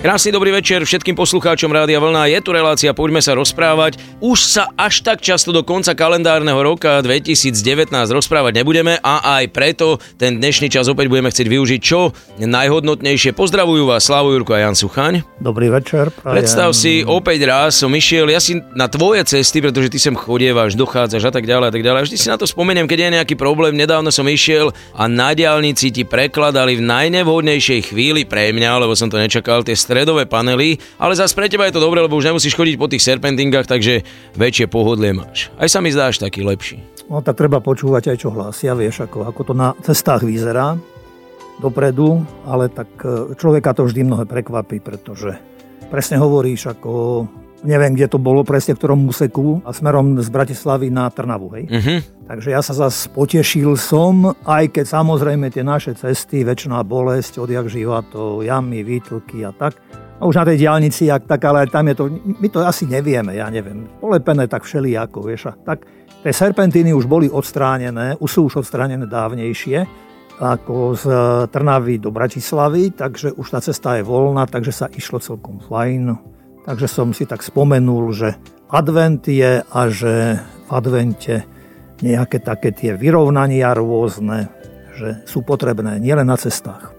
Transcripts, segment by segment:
Krásny dobrý večer všetkým poslucháčom Rádia Vlna. Je tu relácia Poďme sa rozprávať. Už sa až tak často do konca kalendárneho roka 2019 rozprávať nebudeme a aj preto ten dnešný čas opäť budeme chcieť využiť čo najhodnotnejšie. Pozdravujú vás Slavo Jurko a Jan Suchaň. Dobrý večer. Predstav si, opäť raz som išiel, ja si na tvoje cesty, pretože ty sem chodievaš, dochádzaš a tak ďalej. Vždy si na to spomeniem, keď je nejaký problém. Nedávno som išiel a na diaľnici ti prekladali v najnevhodnejšej chvíli pre mňa, lebo som to nečakal, tie stredové panely, ale zase pre teba je to dobré, lebo už nemusíš chodiť po tých serpentingách, takže väčšie pohodlie máš. Aj sa mi zdáš taký lepší. No tak treba počúvať aj čo hlásia, vieš, ako to na cestách vyzerá dopredu, ale tak človeka to vždy mnohé prekvapí, pretože presne hovoríš, ako neviem, kde to bolo, presne v ktorom úseku a smerom z Bratislavy na Trnavu, hej. Takže ja sa zase potešil som, aj keď samozrejme tie naše cesty, večná bolesť, odjak živa to, jamy, výtlky a tak. A už na tej diaľnici, jak tak, ale tam je to, my to asi nevieme, ja neviem. Polepené tak všelijako, vieš. A tak tie serpentíny už boli odstránené, sú už odstránené dávnejšie, ako z Trnavy do Bratislavy, takže už tá cesta je voľná, takže sa išlo celkom fajn. Takže som si tak spomenul, že advent je a že v advente nejaké také tie vyrovnania rôzne, že sú potrebné nielen na cestách.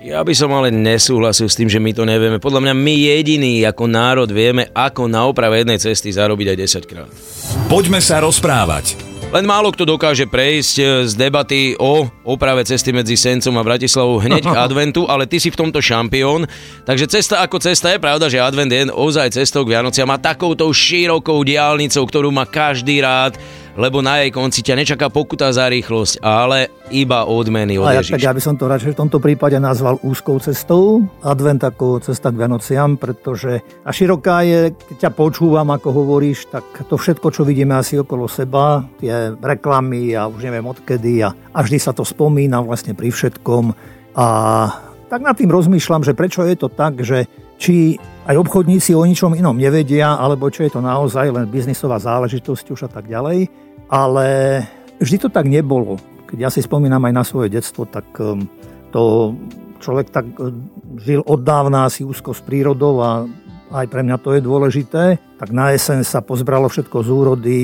Ja by som ale nesúhlasil s tým, že my to nevieme. Podľa mňa my jediní ako národ vieme, ako na oprave jednej cesty zarobiť aj 10-krát. Poďme sa rozprávať. Len málo kto dokáže prejsť z debaty o oprave cesty medzi Sencom a Bratislavou hneď k adventu, ale ty si v tomto šampión. Takže cesta ako cesta, je pravda, že advent je ozaj cestou k Vianociam a takouto širokou diaľnicou, ktorú má každý rád, lebo na jej konci ťa nečaká pokuta za rýchlosť, ale iba odmeny od Ježiša. Ja by som to radšej v tomto prípade nazval úzkou cestou, advent ako cesta k Vianociam, pretože a široká je, keď ťa počúvam, ako hovoríš, tak to všetko, čo vidíme asi okolo seba, tie reklamy a už neviem odkedy a vždy sa to spomína vlastne pri všetkom a tak nad tým rozmýšľam, že prečo je to tak, že či aj obchodníci o ničom inom nevedia, alebo čo je to naozaj len biznisová záležitosť už a tak ďalej. Ale vždy to tak nebolo. Keď ja si spomínam aj na svoje detstvo, tak to človek tak žil od dávna asi úzko s prírodou a aj pre mňa to je dôležité. Tak na jeseň sa pozbralo všetko z úrody,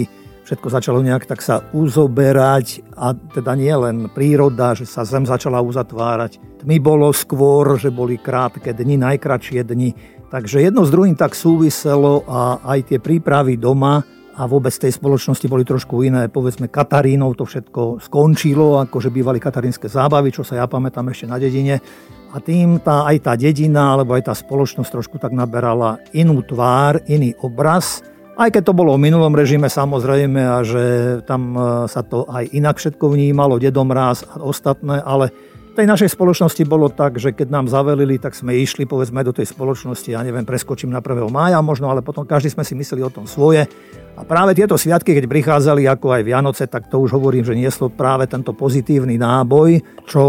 všetko začalo nejak tak sa uzoberať a teda nie len príroda, že sa zem začala uzatvárať. Tmy bolo skôr, že boli krátke dni, najkratšie dni. Takže jedno s druhým tak súviselo a aj tie prípravy doma a vôbec tej spoločnosti boli trošku iné. Povedzme Katarínov to všetko skončilo, akože bývali katarínske zábavy, čo sa ja pamätám ešte na dedine. A tým aj tá dedina, alebo aj tá spoločnosť trošku tak naberala inú tvár, iný obraz. Aj keď to bolo v minulom režime samozrejme a že tam sa to aj inak všetko vnímalo, Dedo Mráz a ostatné, ale v tej našej spoločnosti bolo tak, že keď nám zavelili, tak sme išli povedzme do tej spoločnosti, ja neviem, preskočím na 1. mája možno, ale potom každý sme si mysleli o tom svoje. A práve tieto sviatky, keď prichádzali ako aj Vianoce, tak to už hovorím, že nieslo práve tento pozitívny náboj, čo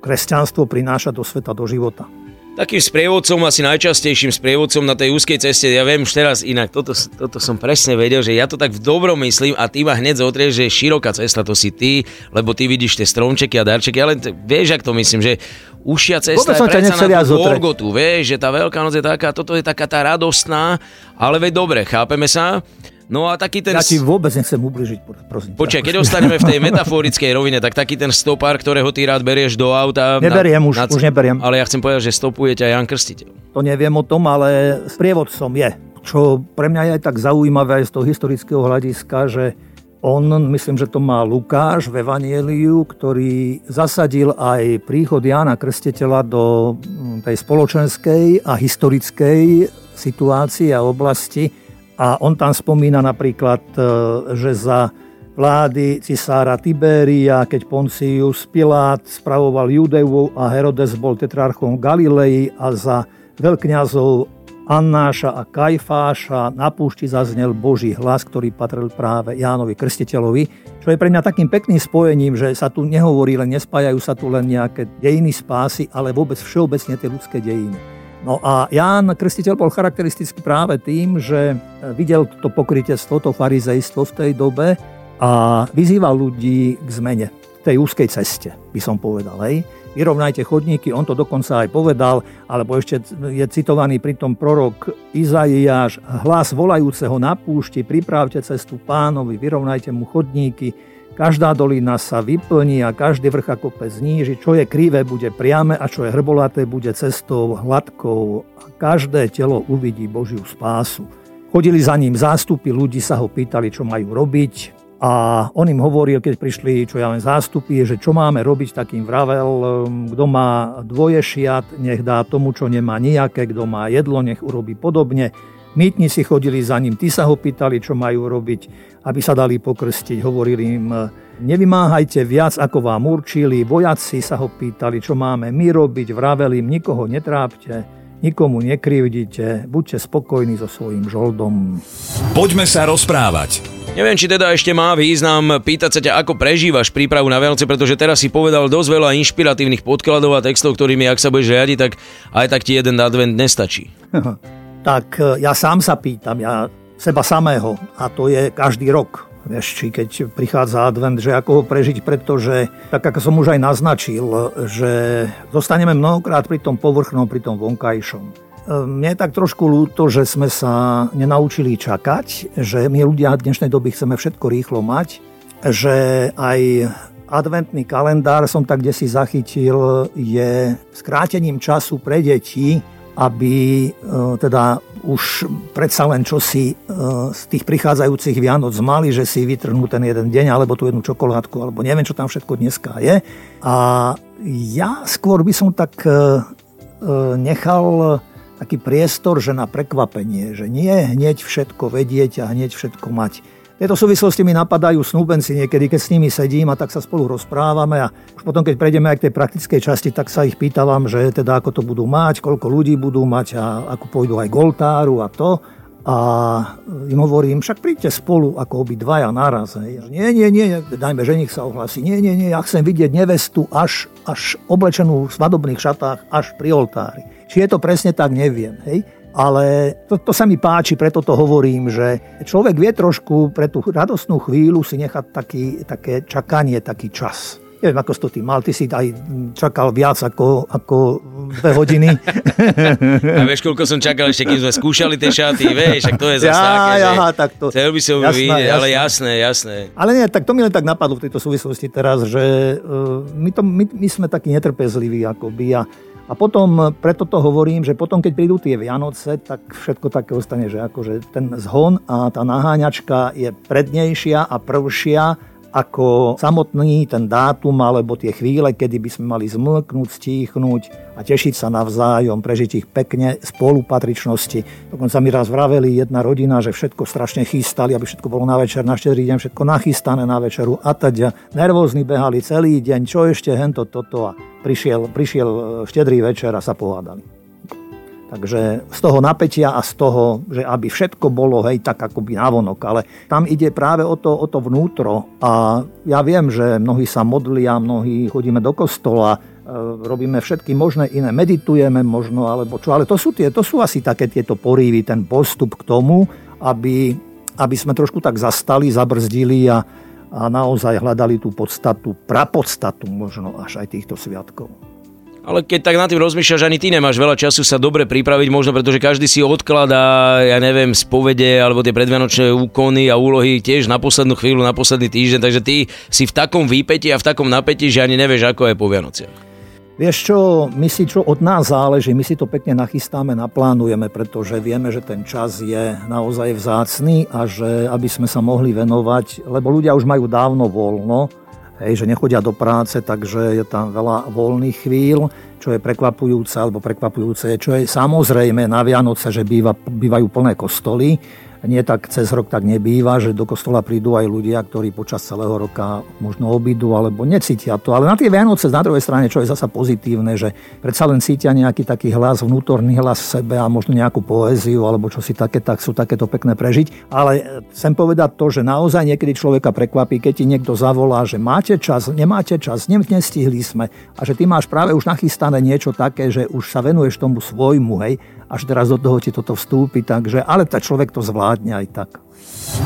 kresťanstvo prináša do sveta, do života. Takým sprievodcom, asi najčastejším sprievodcom na tej úzkej ceste, ja viem už teraz inak, toto som presne vedel, že ja to tak v dobrom myslím a ty ma hneď zotrieš, že široká cesta to si ty, lebo ty vidíš tie stromčeky a darčeky, ale vieš, ak to myslím, že ušia cesta je predsa na tú Golgotu, vieš, že tá Veľká noc je taká, toto je taká tá radostná, ale veď dobre, chápeme sa. No a taký ten... Ja ti vôbec nechcem ubližiť, prosím. Počkaj, keď ostaneme v tej metaforickej rovine, tak taký ten stopár, ktorého ty rád berieš do auta... Neberiem. Ale ja chcem povedať, že stopuje ťa Ján Krstiteľ. To neviem o tom, ale sprievodcom je. Čo pre mňa je aj tak zaujímavé aj z toho historického hľadiska, že on, myslím, že to má Lukáš v Evanieliu, ktorý zasadil aj príchod Jána Krstiteľa do tej spoločenskej a historickej situácie a oblasti. A on tam spomína napríklad, že za vlády cisára Tiberia, keď Pontius Pilát spravoval Judeu a Herodes bol tetrarchom Galilei a za veľkňazov Annáša a Kajfáša na púšti zaznel Boží hlas, ktorý patril práve Jánovi Krstiteľovi, čo je pre mňa takým pekným spojením, že sa tu nehovorí, len nespájajú sa tu len nejaké dejiny spásy, ale vôbec všeobecne tie ľudské dejiny. No a Ján Krstiteľ bol charakteristický práve tým, že videl to pokrytectvo, to farizejstvo v tej dobe a vyzýval ľudí k zmene. tej úzkej ceste, by som povedal. Hej. Vyrovnajte chodníky, on to dokonca aj povedal, alebo ešte je citovaný pritom prorok Izaiáš, hlas volajúceho na púšti, pripravte cestu pánovi, vyrovnajte mu chodníky, každá dolina sa vyplní a každý vrch a kopec zníži, čo je krivé, bude priame a čo je hrbolaté, bude cestou hladkou a každé telo uvidí Božiu spásu. Chodili za ním zástupy, ľudí sa ho pýtali, čo majú robiť. A on im hovoril, keď prišli, čo ja len zástupy, že čo máme robiť, takým vravel, kto má dvoje šiat, nech dá tomu, čo nemá nijaké, kto má jedlo, nech urobí podobne. Mýtnici chodili za ním, tí sa ho pýtali, čo majú robiť, aby sa dali pokrstiť. Hovorili im, nevymáhajte viac, ako vám určili. Vojaci sa ho pýtali, čo máme my robiť, vravel im, nikoho netrápte. Nikomu nekrivdite, buďte spokojní so svojím žoldom. Poďme sa rozprávať. Neviem, či teda ešte má význam pýtať sa ťa, ako prežívaš prípravu na Vianoce, pretože teraz si povedal dosť veľa inšpiratívnych podkladov a textov, ktorými, ak sa budeš riadiť, tak aj tak ti jeden advent nestačí. Tak ja sám sa pýtam, ja seba samého, a to je každý rok. Vieš, či keď prichádza advent, že ako ho prežiť, pretože, tak ako som už aj naznačil, že zostaneme mnohokrát pri tom povrchnom, pri tom vonkajšom. Mne je tak trošku ľúto, že sme sa nenaučili čakať, že my ľudia v dnešnej doby chceme všetko rýchlo mať, že aj adventný kalendár, som tak kdesi zachytil, je skrátením času pre deti, aby teda už predsa len čosi z tých prichádzajúcich Vianoc mali, že si vytrhnú ten jeden deň, alebo tú jednu čokoládku, alebo neviem, čo tam všetko dneska je. A ja skôr by som tak nechal taký priestor, že na prekvapenie, že nie hneď všetko vedieť a hneď všetko mať. V tejto súvislosti mi napadajú snúbenci niekedy, keď s nimi sedím a tak sa spolu rozprávame a už potom, keď prejdeme aj k tej praktickej časti, tak sa ich pýtavam, že teda ako to budú mať, koľko ľudí budú mať a ako pôjdu aj k oltáru a to. A im hovorím, však príďte spolu ako obidvaja naraz. Hej. Nie, dajme, ženich sa ohlasí. Nie, ja chcem vidieť nevestu až oblečenú v svadobných šatách až pri oltári. Či je to presne tak, neviem, hej. Ale to sa mi páči, preto to hovorím, že človek vie trošku pre tú radostnú chvíľu si nechať také čakanie, taký čas. Neviem, ako si to ty mal, ty si aj čakal viac ako 2 hodiny. A vieš, koľko som čakal ešte, kým sme skúšali tie šaty, vieš, ak to je zase také, že takto. Chcel by som vidieť, ale jasné. Ale nie, tak to mi len tak napadlo v tejto súvislosti teraz, že my sme takí netrpezliví akoby a potom, preto to hovorím, že potom, keď prídu tie Vianoce, tak všetko také ostane, že akože ten zhon a tá naháňačka je prednejšia a prvšia ako samotný ten dátum alebo tie chvíle, kedy by sme mali zmlknúť, stíchnuť a tešiť sa navzájom, prežiť ich pekne, spolupatričnosti. Dokonca mi raz vraveli jedna rodina, že všetko strašne chystali, aby všetko bolo na večer, na štedrý deň, všetko nachystané na večeru a teda nervózni behali celý deň, čo ešte hento toto a prišiel štedrý večer a sa pohádali. Takže z toho napätia a z toho, že aby všetko bolo, hej, tak akoby navonok, ale tam ide práve o to vnútro a ja viem, že mnohí sa modlia, mnohí chodíme do kostola, robíme všetky možné iné, meditujeme možno, alebo čo, ale to sú asi také tieto porývy, ten postup k tomu, aby sme trošku tak zastali, zabrzdili a naozaj hľadali tú podstatu, prapodstatu možno až aj týchto sviatkov. Ale keď tak na tým rozmýšľaš, ani ty nemáš veľa času sa dobre pripraviť, možno pretože každý si odkladá, ja neviem, spovede alebo tie predvianočné úkony a úlohy tiež na poslednú chvíľu, na posledný týždeň, takže ty si v takom výpäti a v takom napäti, že ani nevieš, ako je po Vianociach. Vieš čo, my si čo od nás záleží, my si to pekne nachystáme, naplánujeme, pretože vieme, že ten čas je naozaj vzácny a že aby sme sa mohli venovať, lebo ľudia už majú dávno voľno, hej, že nechodia do práce, takže je tam veľa voľných chvíľ, čo je prekvapujúce, čo je samozrejme na Vianoce, že bývajú plné kostoly. Nie tak cez rok tak nebýva, že do kostola prídu aj ľudia, ktorí počas celého roka možno obídu alebo necítia to. Ale na tie Vianoce na druhej strane, čo je zasa pozitívne, že predsa len cítia nejaký taký hlas, vnútorný hlas v sebe a možno nejakú poéziu alebo čo si také, tak sú takéto pekné prežiť. Ale chcem povedať to, že naozaj niekedy človeka prekvapí, keď ti niekto zavolá, že máte čas, nemáte čas, nestihli sme a že ty máš práve už nachystané niečo také, že už sa venuješ tomu svojmu, hej. Až teraz do toho ti toto vstúpi, takže, ale človek to zvládne aj tak.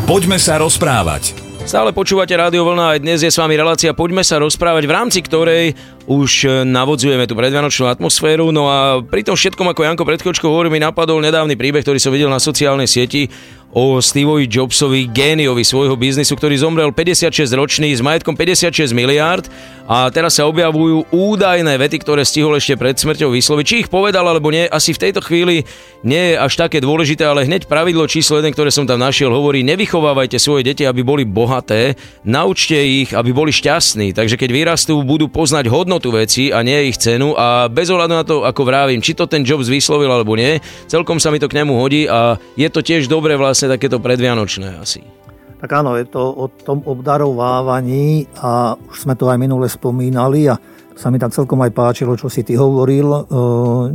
Poďme sa rozprávať. Stále počúvate Rádio Vlna, aj dnes je s vami relácia Poďme sa rozprávať, v rámci ktorej už navodzujeme tú predvianočnú atmosféru. No a pri tom všetkom, ako Janko Predkočko hovorí, mi napadol nedávny príbeh, ktorý som videl na sociálnej sieti o Steveovi Jobsovi, géniovi svojho biznisu, ktorý zomrel 56-ročný s majetkom 56 miliárd a teraz sa objavujú údajné vety, ktoré stihol ešte pred smrťou vysloviť. Či ich povedal alebo nie, asi v tejto chvíli nie je až také dôležité, ale hneď pravidlo číslo 1, ktoré som tam našiel, hovorí: nevychovávajte svoje deti, aby boli bohaté, naučte ich, aby boli šťastní. Takže keď vyrastú, budú poznať hodnotu veci a nie ich cenu, a bez ohľadu na to, ako vravím, či to ten Jobs vyslovil alebo nie, celkom sa mi to k nemu hodí a je to tiež dobre, vlastne takéto predvianočné asi. Tak áno, je to o tom obdarovávaní a už sme to aj minule spomínali a sa mi tak celkom aj páčilo, čo si ty hovoril.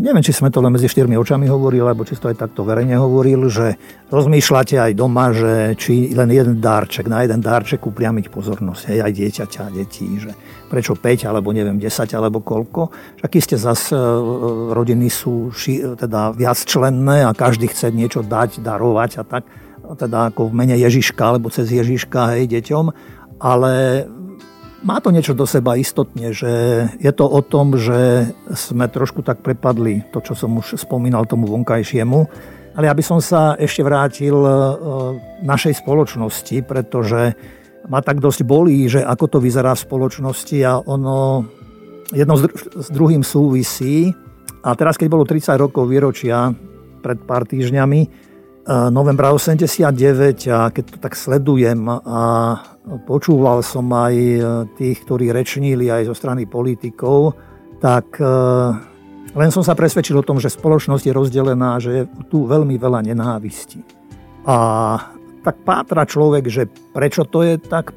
Neviem, či sme to len medzi štyrmi očami hovoril, alebo či to aj takto verejne hovoril, že rozmýšľate aj doma, že či len jeden dárček, na jeden dárček upriamiť pozornosť, hej, aj dieťaťa, detí, že prečo 5, alebo neviem, 10, alebo koľko. Však iste zase rodiny sú teda viac členné a každý chce niečo dať, darovať a tak, teda ako v mene Ježiška, alebo cez Ježiška, hej, deťom, ale má to niečo do seba istotne, že je to o tom, že sme trošku tak prepadli to, čo som už spomínal, tomu vonkajšiemu. Ale ja by som sa ešte vrátil našej spoločnosti, pretože ma tak dosť bolí, že ako to vyzerá v spoločnosti a ono jedno s druhým súvisí. A teraz, keď bolo 30 rokov výročia pred pár týždňami, novembra 89, a keď to tak sledujem a počúval som aj tých, ktorí rečnili aj zo strany politikov, tak len som sa presvedčil o tom, že spoločnosť je rozdelená, že je tu veľmi veľa nenávisti. A tak pátra človek, že prečo to je tak,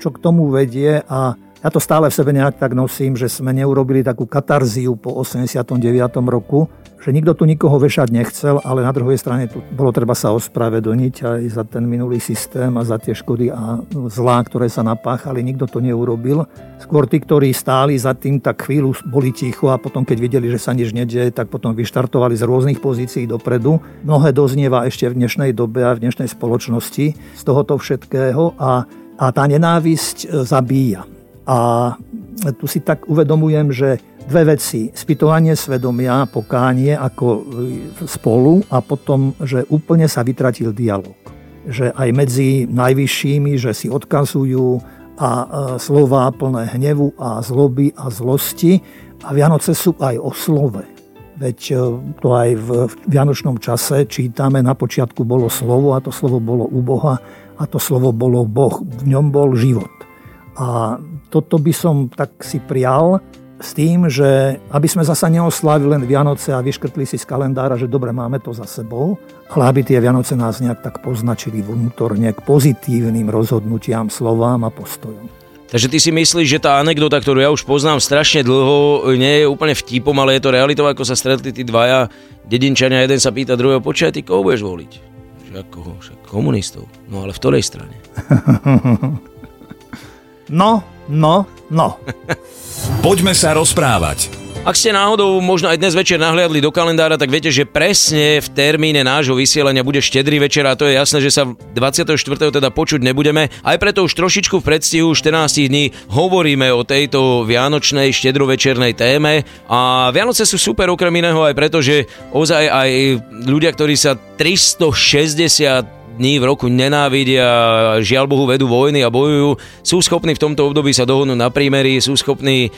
čo k tomu vedie, a ja to stále v sebe nejak tak nosím, že sme neurobili takú katarziu po 89. roku, že nikto tu nikoho vešať nechcel, ale na druhej strane tu bolo treba sa ospravedlniť aj za ten minulý systém a za tie škody a zlá, ktoré sa napáchali. Nikto to neurobil. Skôr tí, ktorí stáli za tým, tak chvíľu boli ticho a potom, keď videli, že sa nič nedieje, tak potom vyštartovali z rôznych pozícií dopredu. Mnohé doznieva ešte v dnešnej dobe a v dnešnej spoločnosti z tohoto všetkého a tá nenávisť zabíja. A tu si tak uvedomujem, že dve veci. Spytovanie svedomia, pokánie ako spolu, a potom, že úplne sa vytratil dialog. Že aj medzi najvyššími, že si odkazujú a slová plné hnevu a zloby a zlosti. A Vianoce sú aj o slove. Veď to aj v vianočnom čase čítame, na počiatku bolo slovo a to slovo bolo u Boha a to slovo bolo Boh. V ňom bol život. A toto by som tak si prial, s tým, že aby sme zasa neoslávili len Vianoce a vyškrtli si z kalendára, že dobre, máme to za sebou, ale aby tie Vianoce nás nejak tak poznačili vnútorne k pozitívnym rozhodnutiam, slovám a postojom. Takže ty si myslíš, že tá anekdota, ktorú ja už poznám strašne dlho, nie je úplne vtipom, ale je to realitou, ako sa stretli tí dvaja dedinčania, jeden sa pýta druhého: počkaj, ty koho budeš voliť? Že ako, však komunistov. No ale v ktorej strane? No. Poďme sa rozprávať. Ak ste náhodou možno aj dnes večer nahliadli do kalendára, tak viete, že presne v termíne nášho vysielania bude Štedrý večer a to je jasné, že sa 24. teda počuť nebudeme. Aj preto už trošičku v predstihu 14 dní hovoríme o tejto vianočnej štedrovečernej téme. A Vianoce sú super okrem iného aj preto, že ozaj aj ľudia, ktorí sa 360 dní v roku nenávidia, žiaľ Bohu vedú vojny a bojujú, sú schopní v tomto období sa dohodnúť na prímerí, sú schopní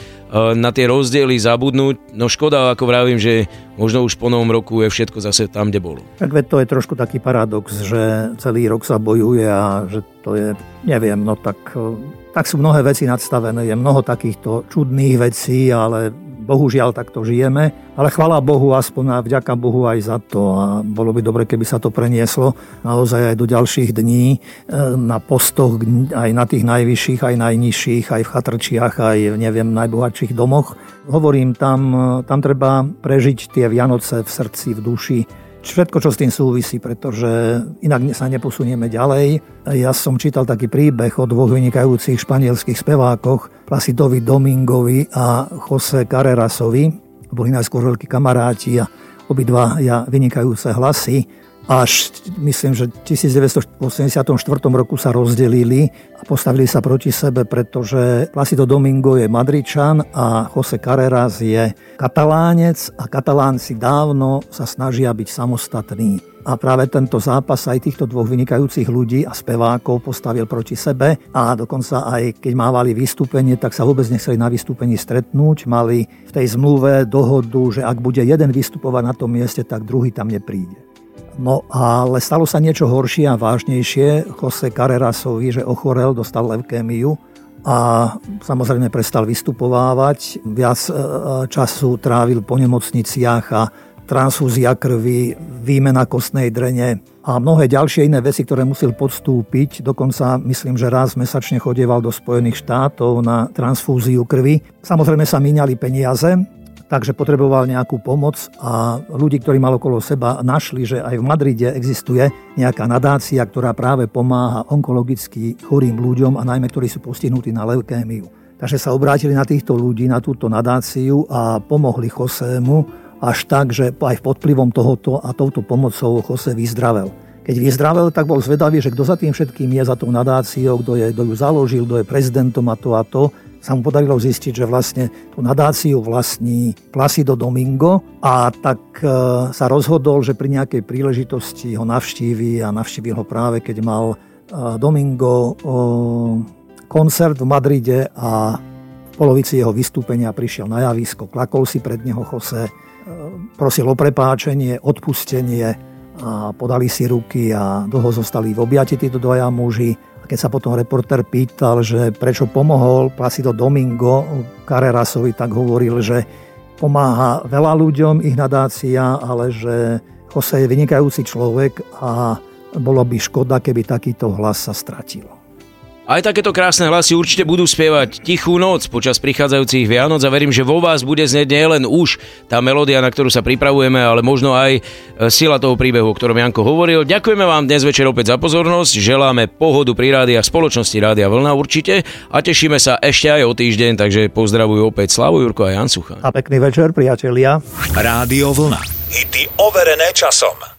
na tie rozdiely zabudnúť. No škoda, ako vravím, že možno už po novom roku je všetko zase tam, kde bolo. Tak veď to je trošku taký paradox, že celý rok sa bojuje a že to je, neviem, no tak sú mnohé veci nadstavené, je mnoho takýchto čudných vecí, ale bohužiaľ takto žijeme, ale chvála Bohu aspoň a vďaka Bohu aj za to a bolo by dobre, keby sa to prenieslo naozaj aj do ďalších dní na postoch, aj na tých najvyšších, aj najnižších, aj v chatrčiach, aj neviem, najbohatších domoch. Hovorím, tam treba prežiť tie Vianoce v srdci, v duši, všetko, čo s tým súvisí, pretože inak sa neposunieme ďalej. Ja som čítal taký príbeh o dvoch vynikajúcich španielských spevákoch, Placidovi Domingovi a José Carrerasovi. Boli najskôr veľkí kamaráti a obidva vynikajúce hlasy. až, myslím, že v 1984 roku sa rozdelili a postavili sa proti sebe, pretože Placido Domingo je Madričan a José Carreras je Katalánec a Katalánci dávno sa snažia byť samostatní. A práve tento zápas aj týchto dvoch vynikajúcich ľudí a spevákov postavil proti sebe a dokonca aj keď mávali vystúpenie, tak sa vôbec nechceli na vystúpení stretnúť. Mali v tej zmluve dohodu, že ak bude jeden vystupovať na tom mieste, tak druhý tam nepríde. No ale stalo sa niečo horšie a vážnejšie. José Carrerasovi, že ochorel, dostal leukémiu a samozrejme prestal vystupovávať. Viac času trávil po nemocniciach a transfúzia krvi, výmena kostnej drene a mnohé ďalšie iné veci, ktoré musel podstúpiť. Dokonca myslím, že raz mesačne chodieval do Spojených štátov na transfúziu krvi. Samozrejme sa míňali peniaze, takže potreboval nejakú pomoc a ľudí, ktorí mal okolo seba, našli, že aj v Madride existuje nejaká nadácia, ktorá práve pomáha onkologicky chorým ľuďom a najmä, ktorí sú postihnutí na leukémiu. Takže sa obrátili na týchto ľudí, na túto nadáciu a pomohli Josému až tak, že aj pod vplyvom tohoto a touto pomocou José vyzdravel. Keď vyzdravel, tak bol zvedavý, že kto za tým všetkým je, za tou nadáciou, kto ju založil, kto je prezidentom a to, sa mu podarilo zistiť, že vlastne tú nadáciu vlastní Placido Domingo a tak sa rozhodol, že pri nejakej príležitosti ho navštíví a navštívil ho práve, keď mal Domingo koncert v Madride a v polovici jeho vystúpenia prišiel na javisko, klakol si pred neho José, prosil o prepáčenie, odpustenie a podali si ruky a dlho zostali v objati títo dvaja muži. Keď sa potom reportér pýtal, že prečo pomohol Placido Domingo Carrerasovi, tak hovoril, že pomáha veľa ľuďom ich nadácia, ale že José je vynikajúci človek a bolo by škoda, keby takýto hlas sa stratil. Aj takéto krásne hlasy určite budú spievať Tichú noc počas prichádzajúcich Vianoc a verím, že vo vás bude znieť nielen už tá melódia, na ktorú sa pripravujeme, ale možno aj sila toho príbehu, o ktorom Janko hovoril. Ďakujeme vám dnes večer opäť za pozornosť, želáme pohodu pri rádiach spoločnosti Rádia Vlna určite a tešíme sa ešte aj o týždeň, takže pozdravujú opäť Slavo Jurko a Jan Suchaň. A pekný večer, priatelia. Rádio Vlna. Hity overené časom.